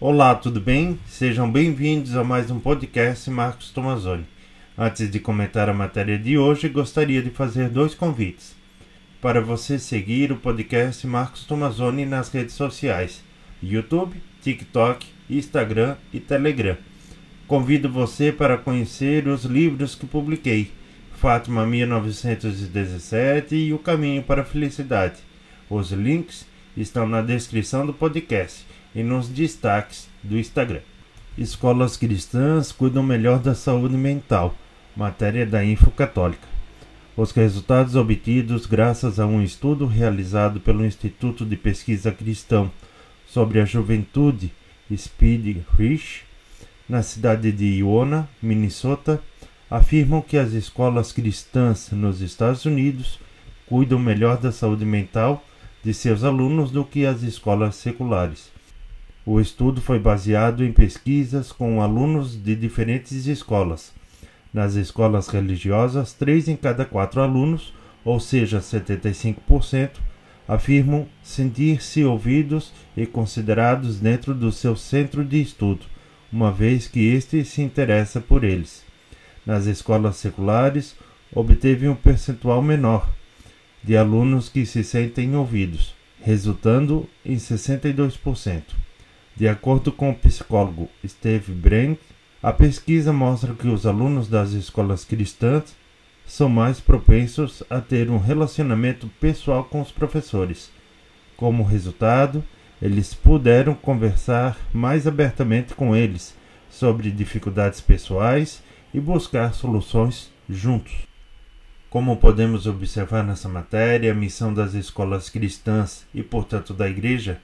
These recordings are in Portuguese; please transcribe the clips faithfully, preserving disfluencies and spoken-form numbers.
Olá, tudo bem? Sejam bem-vindos a mais um podcast Marcos Tomazoni. Antes de comentar a matéria de hoje, gostaria de fazer dois convites. Para você seguir o podcast Marcos Tomazoni nas redes sociais, YouTube, TikTok, Instagram e Telegram. Convido você para conhecer os livros que publiquei, Fátima mil novecentos e dezessete e O Caminho para a Felicidade. Os links estão na descrição do podcast e nos destaques do Instagram. Escolas cristãs cuidam melhor da saúde mental. Matéria da Info Católica. Os resultados obtidos graças a um estudo realizado pelo Instituto de Pesquisa Cristão sobre a juventude Speed Rich, na cidade de Iona, Minnesota, afirmam que as escolas cristãs nos Estados Unidos cuidam melhor da saúde mental de seus alunos do que as escolas seculares. O estudo foi baseado em pesquisas com alunos de diferentes escolas. Nas escolas religiosas, três em cada quatro alunos, ou seja, setenta e cinco por cento, afirmam sentir-se ouvidos e considerados dentro do seu centro de estudo, uma vez que este se interessa por eles. Nas escolas seculares, obteve um percentual menor de alunos que se sentem ouvidos, resultando em sessenta e dois por cento. De acordo com o psicólogo Steve Brand, a pesquisa mostra que os alunos das escolas cristãs são mais propensos a ter um relacionamento pessoal com os professores. Como resultado, eles puderam conversar mais abertamente com eles sobre dificuldades pessoais e buscar soluções juntos. Como podemos observar nessa matéria, a missão das escolas cristãs e, portanto, da Igreja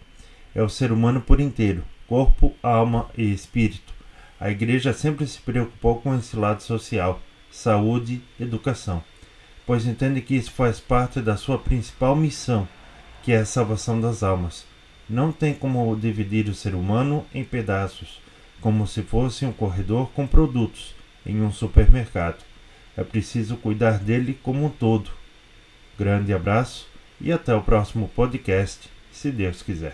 é o ser humano por inteiro, corpo, alma e espírito. A Igreja sempre se preocupou com esse lado social, saúde, educação, pois entende que isso faz parte da sua principal missão, que é a salvação das almas. Não tem como dividir o ser humano em pedaços, como se fosse um corredor com produtos em um supermercado. É preciso cuidar dele como um todo. Grande abraço e até o próximo podcast, se Deus quiser.